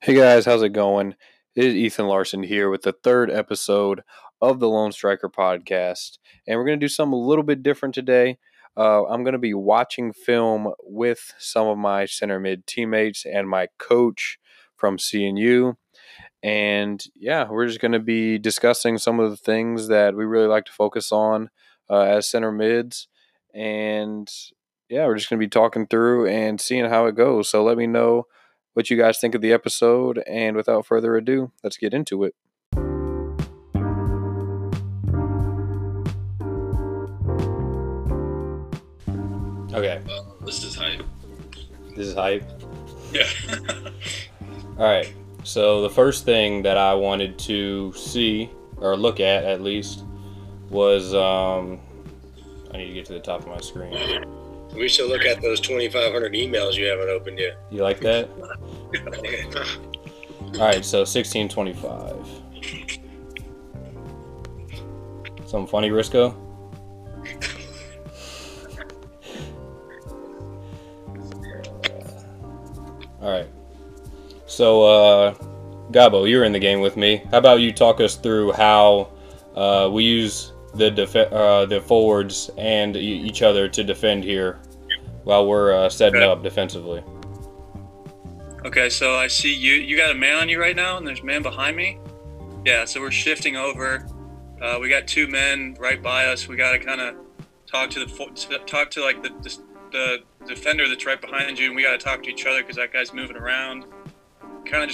Hey guys, how's it going? It is Ethan Larson here with the third episode of the Lone Striker podcast, and we're going to do something a little bit different today. I'm going to be watching film with some of my center mid teammates and my coach from CNU, and yeah, we're just going to be discussing some of the things that we really like to focus on as center mids, and yeah, we're just going to be talking through and seeing how it goes, so let me know what you guys think of the episode, and without further ado, let's get into it. Okay. This is hype. This is hype? Yeah. Alright, so the first thing that I wanted to see, or look at least, was, I need to get to the top of my screen. We should look at those 2,500 emails you haven't opened yet. You like that? All right, so 1625. Something funny, Risco? All right. So, Gabo, you were in the game with me. How about you talk us through how we use the forwards and each other to defend here while we're setting up defensively. Okay, so I see you got a man on you right now, and there's a man behind me. Yeah, so we're shifting over. We got two men right by us. We got to kind of talk to the defender that's right behind you, and we got to talk to each other because that guy's moving around. I kind of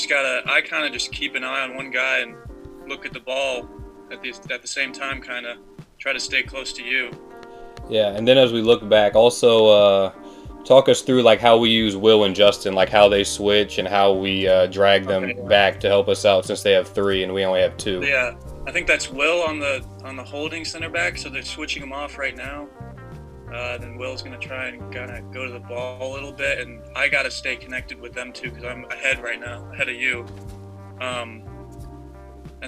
just keep an eye on one guy and look at the ball at the same time, kind of try to stay close to you. Yeah, and then as we look back, also talk us through like how we use Will and Justin, like how they switch and how we drag them back to help us out since they have three and we only have two. Yeah, I think that's Will on the holding center back, so they're switching him off right now. Then Will's going to try and kind of go to the ball a little bit, and I got to stay connected with them too because I'm ahead right now, ahead of you. And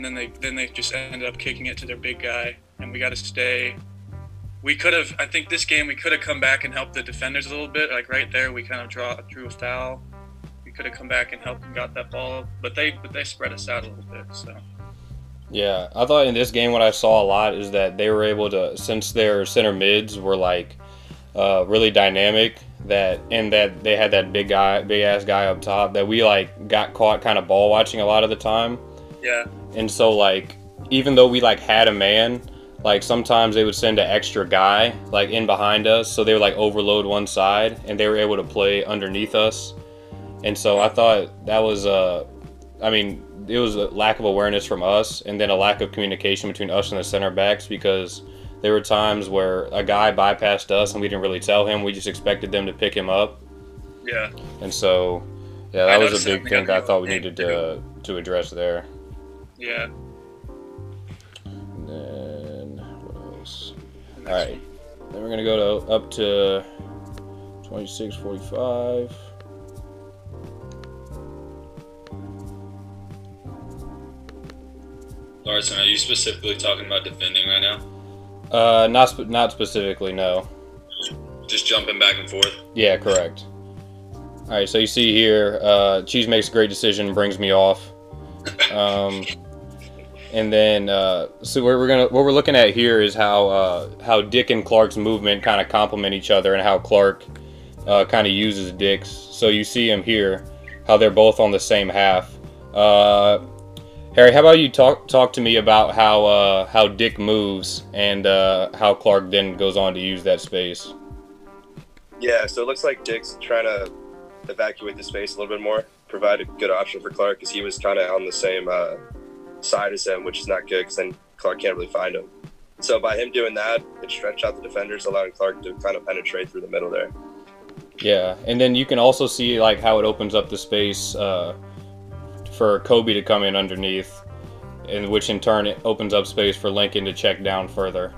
then they just ended up kicking it to their big guy, and we got to stay. I think this game we could have come back and helped the defenders a little bit. Like right there, we kind of drew a foul. We could have come back and helped and got that ball, but they spread us out a little bit. So. Yeah, I thought in this game what I saw a lot is that they were able to, since their center mids were like really dynamic, that they had that big ass guy up top, that we like got caught kind of ball watching a lot of the time. Yeah. And so, like, even though we, like, had a man, like, sometimes they would send an extra guy, like, in behind us. So they would, like, overload one side, and they were able to play underneath us. And so I thought that was, I mean, it was a lack of awareness from us and then a lack of communication between us and the center backs, because there were times where a guy bypassed us and we didn't really tell him. We just expected them to pick him up. Yeah. And so, yeah, that was a big thing I thought we needed to address there. Yeah. And then what else? All right. Then we're gonna go to up to 26:45. Larson, are you specifically talking about defending right now? Not specifically, no. Just jumping back and forth. Yeah, correct. All right. So you see here, Cheese makes a great decision, brings me off. And then, so what we're looking at here is how Dick and Clark's movement kind of complement each other, and how Clark kind of uses Dick's. So you see him here, how they're both on the same half. Harry, how about you talk to me about how Dick moves and how Clark then goes on to use that space? Yeah, so it looks like Dick's trying to evacuate the space a little bit more, provide a good option for Clark, because he was kind of on the same side as him, which is not good because then Clark can't really find him. So by him doing that, it stretched out the defenders, allowing Clark to kind of penetrate through the middle there. Yeah, and then you can also see like how it opens up the space for Kobe to come in underneath, and which in turn it opens up space for Lincoln to check down further.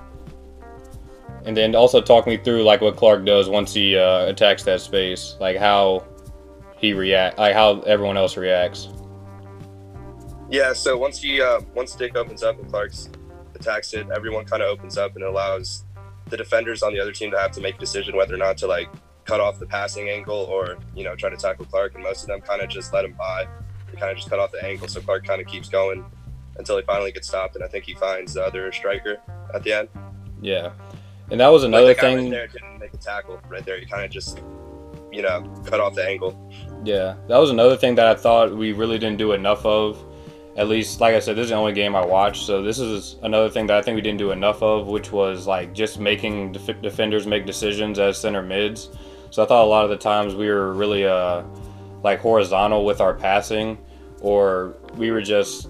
And then also talk me through like what Clark does once he attacks that space, like how he reacts, like how everyone else reacts. Yeah, so once Dick opens up and Clark's attacks it, everyone kind of opens up, and allows the defenders on the other team to have to make a decision whether or not to like cut off the passing angle or, you know, try to tackle Clark, and most of them kind of just let him by They kind of just cut off the ankle, so Clark kind of keeps going until he finally gets stopped, and I think he finds the other striker at the end. Yeah, and that was another thing. Right there, didn't make a tackle right there. He kind of just, you know, cut off the ankle. Yeah, that was another thing that I thought we really didn't do enough of. At least, like I said, this is the only game I watched, so this is another thing that I think we didn't do enough of, which was like just making defenders make decisions as center mids. So I thought a lot of the times we were really like horizontal with our passing, or we were just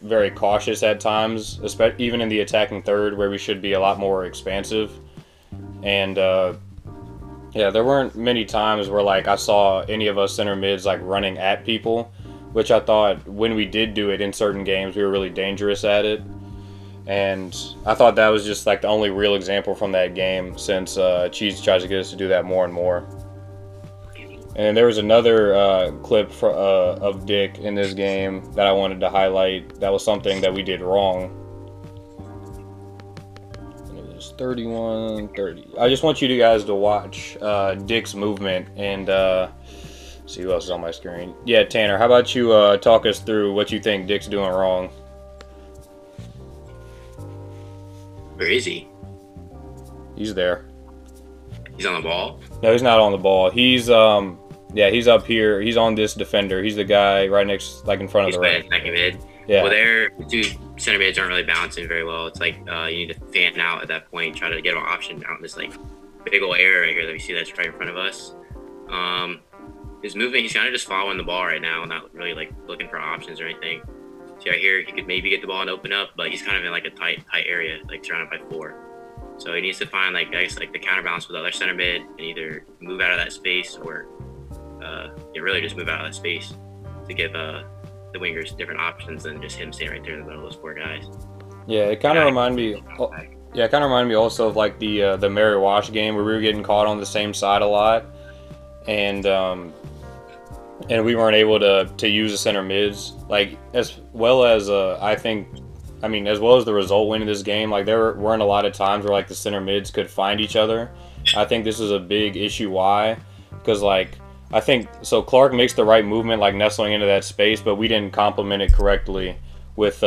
very cautious at times, especially even in the attacking third where we should be a lot more expansive. And yeah, there weren't many times where like I saw any of us center mids like running at people, which I thought when we did do it in certain games, we were really dangerous at it. And I thought that was just like the only real example from that game, since Cheese tries to get us to do that more and more. And there was another clip of Dick in this game that I wanted to highlight. That was something that we did wrong. And it was 31-30. I just want you guys to watch Dick's movement and see who else is on my screen. Yeah, Tanner, how about you talk us through what you think Dick's doing wrong? Where is he? He's there. He's on the ball? No, he's not on the ball. He's, yeah, he's up here. He's on this defender. He's the guy right next, like in front of the right. He's playing second mid. Yeah. Well, there, dude, center mids aren't really balancing very well. It's like you need to fan out at that point, try to get an option out in this like big old area right here that we see that's right in front of us. His movement, he's kind of just following the ball right now, not really like looking for options or anything. See right here, he could maybe get the ball and open up, but he's kind of in like a tight area, like surrounded by four. So he needs to find like, I guess, like the counterbalance with the other center mid and either move out of that space or really just move out of that space to give the wingers different options than just him staying right there in the middle of those four guys. Yeah, it kind of reminded me also of like the Mary Wash game where we were getting caught on the same side a lot, and we weren't able to use the center mids like as well as as well as the result winning this game. Like there weren't a lot of times where like the center mids could find each other. I think this is a big issue. Why? Because like I think so Clark makes the right movement like nestling into that space, but we didn't complement it correctly with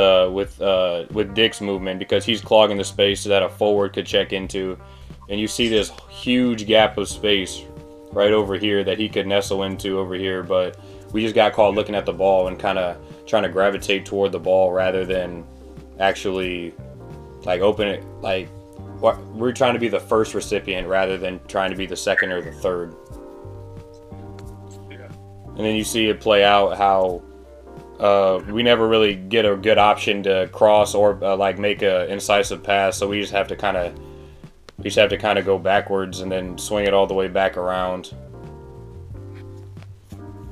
Dick's movement, because he's clogging the space so that a forward could check into, and you see this huge gap of space right over here that he could nestle into over here, but we just got caught looking at the ball and kind of trying to gravitate toward the ball rather than actually like open it. Like we're trying to be the first recipient rather than trying to be the second or the third. Yeah. And then you see it play out how we never really get a good option to cross or like make a incisive pass, so we just have to kind of go backwards and then swing it all the way back around,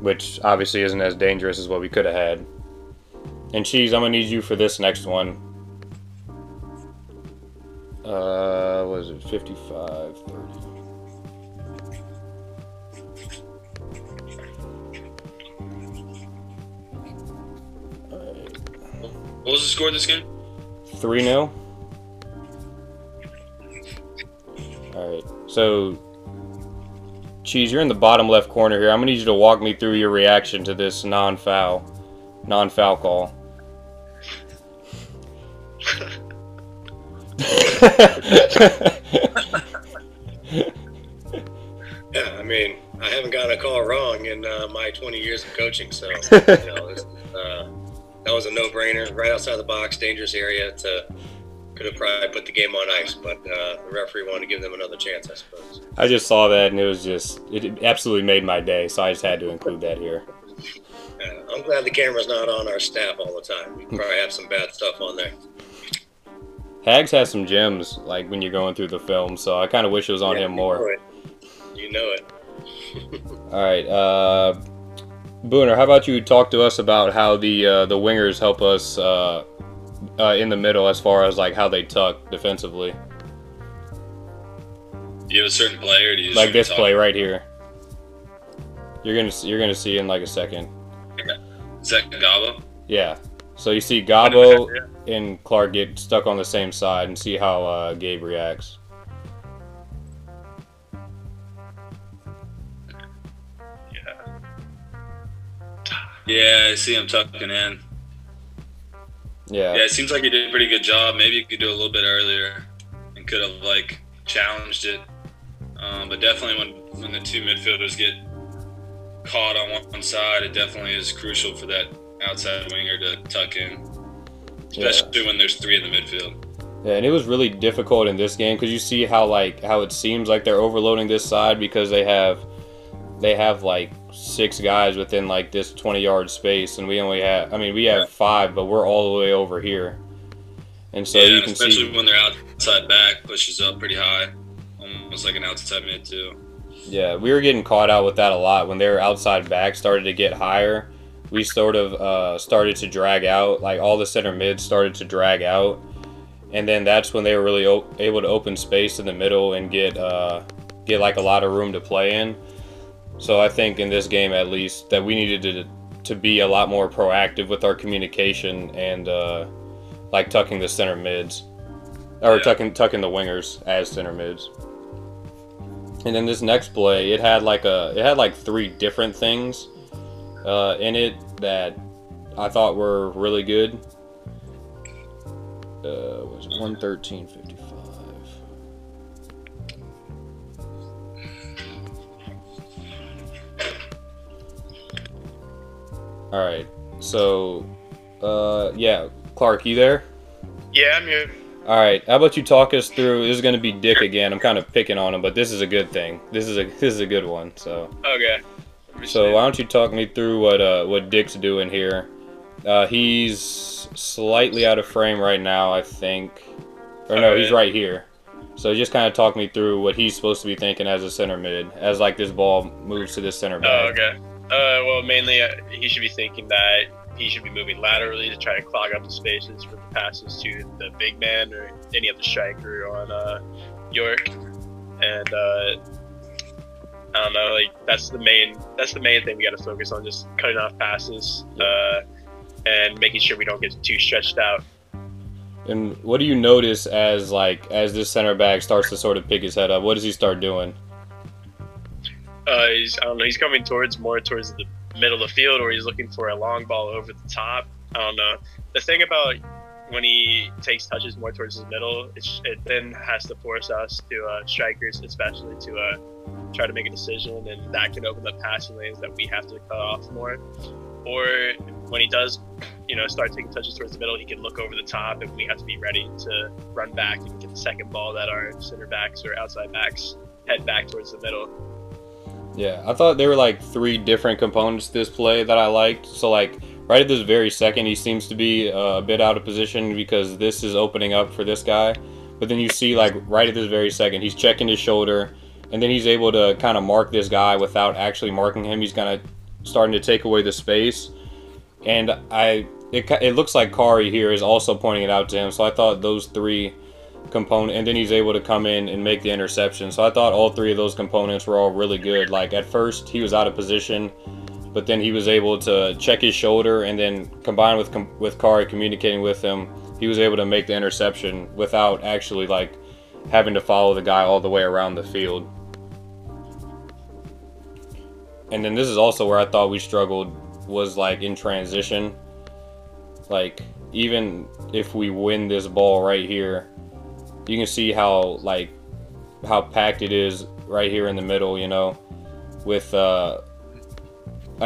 which obviously isn't as dangerous as what we could have had. And Cheese, I'm going to need you for this next one. What is it? 55-30. All right. What was the score this game? 3-0. All right, so Cheese, you're in the bottom left corner here. I'm gonna need you to walk me through your reaction to this non-foul call. Yeah, I mean, I haven't gotten a call wrong in my 20 years of coaching, so that was a no-brainer. Right outside the box, dangerous area. Could have probably put the game on ice, but the referee wanted to give them another chance, I suppose. I just saw that, and it absolutely made my day, so I just had to include that here. I'm glad the camera's not on our staff all the time. We probably have some bad stuff on there. Hags has some gems, like when you're going through the film, so I kind of wish it was on him more. You know it. All right, Booner, how about you talk to us about how the wingers help us in the middle, as far as like how they tuck defensively? Do you have a certain play, or do you just like this play right here? You're gonna see in like a second. Okay. Is that Gabo? Yeah. So you see Gabo and Clark get stuck on the same side, and see how Gabe reacts. Yeah. Yeah, I see him tucking in. Yeah, it seems like he did a pretty good job. Maybe you could do a little bit earlier and could have, like, challenged it. But definitely when the two midfielders get caught on one side, it definitely is crucial for that outside winger to tuck in, especially when there's three in the midfield. Yeah, and it was really difficult in this game because you see how it seems like they're overloading this side because they have like six guys within like this 20-yard space, and we only have, I mean, we have five, but we're all the way over here. And so you can especially see, especially when their outside back pushes up pretty high, almost like an outside mid too. Yeah, we were getting caught out with that a lot when their outside back started to get higher. We sort of started to drag out, like all the center mids started to drag out, and then that's when they were really able to open space in the middle and get like a lot of room to play in. So I think in this game, at least, that we needed to be a lot more proactive with our communication and like tucking the center mids, or tucking the wingers as center mids. And then this next play, it had like three different things in it that I thought were really good. Was it 113.55? All right, so, Clark, you there? Yeah, I'm here. All right, how about you talk us through, this is going to be Dick again, I'm kind of picking on him, but this is a good thing. This is a good one, so. Okay. So why don't you talk me through what Dick's doing here? He's slightly out of frame right now, I think. Or no, he's right here. So just kind of talk me through what he's supposed to be thinking as a center mid, as like this ball moves to this center back. Oh, okay. Well, mainly he should be thinking that he should be moving laterally to try to clog up the spaces for the passes to the big man or any other striker on York, and I don't know, like that's the main thing we got to focus on, just cutting off passes and making sure we don't get too stretched out. And what do you notice as this center back starts to sort of pick his head up? What does he start doing? I don't know, he's coming towards the middle of the field, or he's looking for a long ball over the top. I don't know. The thing about when he takes touches more towards his middle, it then has to force us to strikers, especially to try to make a decision, and that can open up passing lanes that we have to cut off more. Or when he does, start taking touches towards the middle, he can look over the top, and we have to be ready to run back and get the second ball that our center backs or outside backs head back towards the middle. Yeah, I thought there were like three different components to this play that I liked. So like right at this very second, he seems to be a bit out of position because this is opening up for this guy. But then you see like right at this very second, he's checking his shoulder, and then he's able to kind of mark this guy without actually marking him. He's kind of starting to take away the space. And it looks like Kari here is also pointing it out to him. So I thought those three component, and then he's able to come in and make the interception. So I thought all three of those components were all really good. Like at first he was out of position, but then he was able to check his shoulder, and then combined with Kari communicating with him, he was able to make the interception without actually like having to follow the guy all the way around the field. And then this is also where I thought we struggled, was like in transition. Like even if we win this ball right here, you can see how packed it is right here in the middle, with, I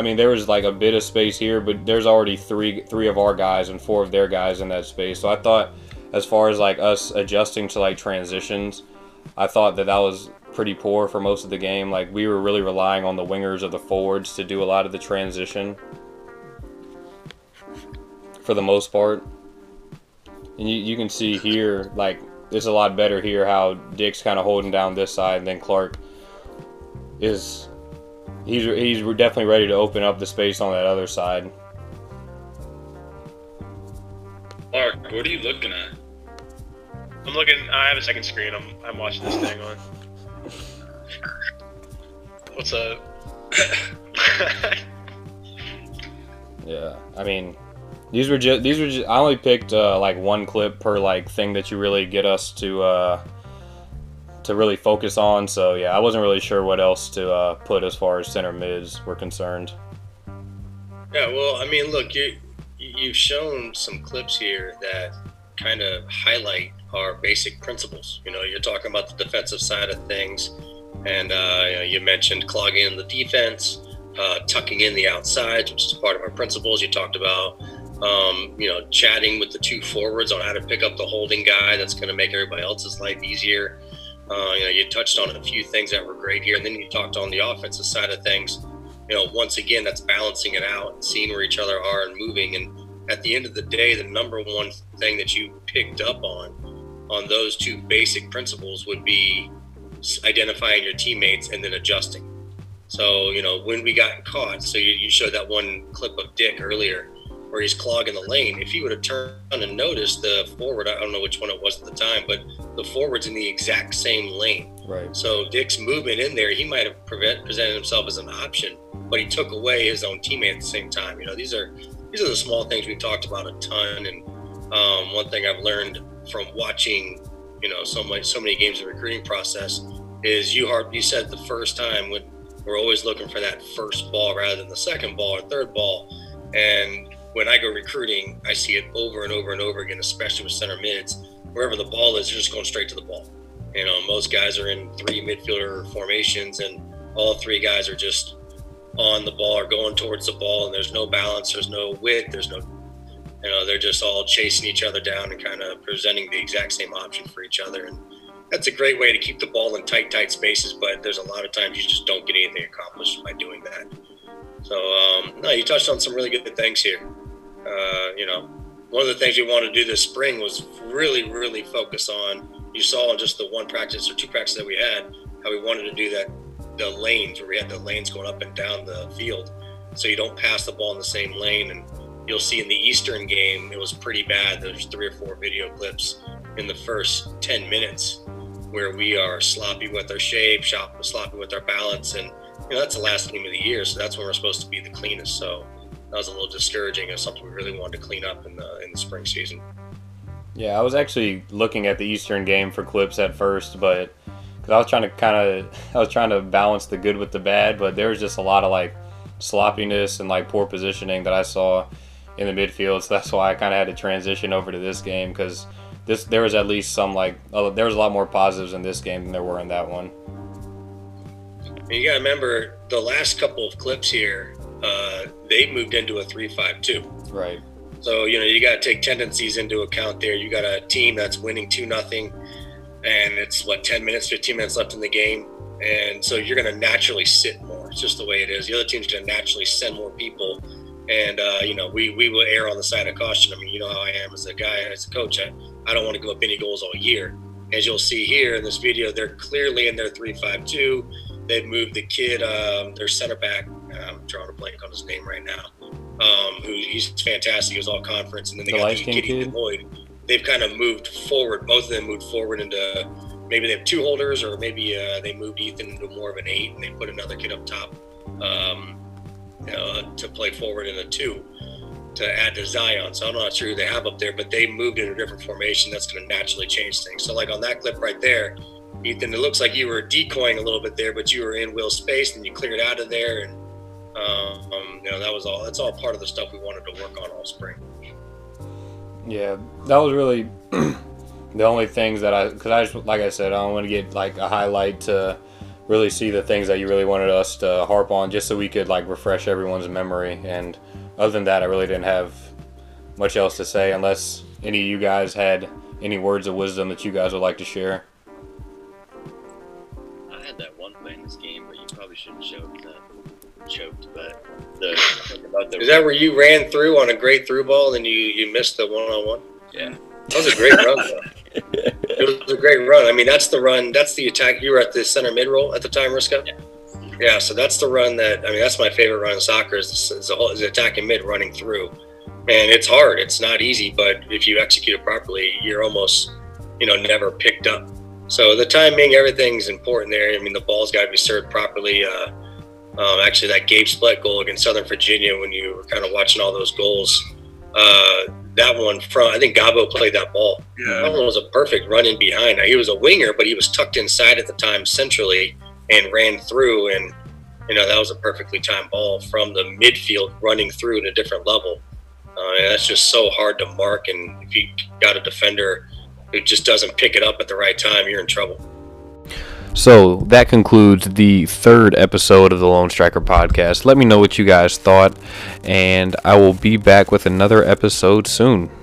mean, there was like a bit of space here, but there's already three of our guys and four of their guys in that space. So I thought, as far as like us adjusting to like transitions, I thought that was pretty poor for most of the game. Like we were really relying on the wingers or the forwards to do a lot of the transition for the most part. And you can see here, like, it's a lot better here how Dick's kind of holding down this side, and then Clark he's definitely ready to open up the space on that other side. Clark, what are you looking at? I'm looking. I have a second screen. I'm watching this thing on. What's up? Yeah, I mean, these were just, I only picked like one clip per like thing that you really get us to really focus on. So yeah, I wasn't really sure what else to put as far as center mids were concerned. Yeah, well, I mean, look, you've shown some clips here that kind of highlight our basic principles. You know, you're talking about the defensive side of things, and you mentioned clogging in the defense, tucking in the outsides, which is part of our principles. You talked about, chatting with the two forwards on how to pick up the holding guy that's going to make everybody else's life easier. You touched on a few things that were great here, and then you talked on the offensive side of things. You know, once again, that's balancing it out and seeing where each other are and moving. And at the end of the day, the number one thing that you picked up on those two basic principles would be identifying your teammates and then adjusting. So, you know, when we got caught, so you showed that one clip of Dick earlier where he's clogging the lane. If he would have turned and noticed the forward, I don't know which one it was at the time, but the forward's in the exact same lane. Right. So Dick's movement in there, he might have presented himself as an option, but he took away his own teammate at the same time. You know, these are the small things we've talked about a ton. And one thing I've learned from watching, you know, so many games in the recruiting process is you said the first time when we're always looking for that first ball rather than the second ball or third ball. And when I go recruiting, I see it over and over and over again, especially with center mids. Wherever the ball is, you're just going straight to the ball. You know, most guys are in three midfielder formations, and all three guys are just on the ball or going towards the ball, and there's no balance, there's no width, there's no, you know, they're just all chasing each other down and kind of presenting the exact same option for each other. And that's a great way to keep the ball in tight spaces, but there's a lot of times you just don't get anything accomplished by doing that. So, you touched on some really good things here. One of the things we wanted to do this spring was really, really focus on, you saw in just the one practice or two practices that we had, how we wanted to do that, the lanes where we had the lanes going up and down the field. So you don't pass the ball in the same lane. And you'll see in the Eastern game, it was pretty bad. There's 3 or 4 video clips in the first 10 minutes where we are sloppy with our shape, sloppy with our balance. And, you know, that's the last game of the year. So that's when we're supposed to be the cleanest. So that was a little discouraging and something we really wanted to clean up in the spring season. Yeah, I was actually looking at the Eastern game for clips at first, but because I was trying to balance the good with the bad, but there was just a lot of like sloppiness and like poor positioning that I saw in the midfield. So that's why I kind of had to transition over to this game, because there was at least some there was a lot more positives in this game than there were in that one. And you got to remember the last couple of clips here, they moved into a 3-5-2. Right. So, you know, you got to take tendencies into account there. You got a team that's winning 2-0, and it's 15 minutes left in the game. And so you're going to naturally sit more. It's just the way it is. The other team's going to naturally send more people. And, we will err on the side of caution. I mean, you know how I am as a guy, as a coach, I don't want to give up any goals all year. As you'll see here in this video, they're clearly in their 3-5-2. They've moved the kid, their center back, I'm drawing a blank on his name right now, he's fantastic. He was all conference. And then they got the Kitty Lloyd. They've kind of moved forward. Both of them moved forward into maybe they have two holders, or maybe they moved Ethan into more of an 8 and they put another kid up top to play forward in a 2 to add to Zion. So I'm not sure who they have up there, but they moved in a different formation. That's going to naturally change things. So like on that clip right there, Ethan, it looks like you were decoying a little bit there, but you were in Will's space and you cleared out of there. And that's all part of the stuff we wanted to work on all spring. Yeah, that was really the only things that I don't want to get like a highlight to really see the things that you really wanted us to harp on, just so we could like refresh everyone's memory. And other than that, I really didn't have much else to say, unless any of you guys had any words of wisdom that you guys would like to share. I had that one play in this game, but you probably shouldn't show it. Choked, but is that where you ran through on a great through ball and you missed the one-on-one? Yeah, that was a great run though. It was a great run. I mean, that's the attack. You were at the center mid roll at the time, Risco? Yeah, so that's the run that's my favorite run in soccer is the attacking mid running through. And it's hard, it's not easy, but if you execute it properly, you're almost, never picked up. So the timing, everything's important there. I mean, the ball's got to be served properly. Actually, that Gabe Splett goal against Southern Virginia, when you were kind of watching all those goals, that one I think Gabo played that ball. Yeah. That one was a perfect run in behind. Now, he was a winger, but he was tucked inside at the time centrally and ran through. And you know, that was a perfectly timed ball from the midfield running through to a different level. And that's just so hard to mark. And if you got a defender who just doesn't pick it up at the right time, you're in trouble. So that concludes the third episode of the Lone Striker podcast. Let me know what you guys thought, and I will be back with another episode soon.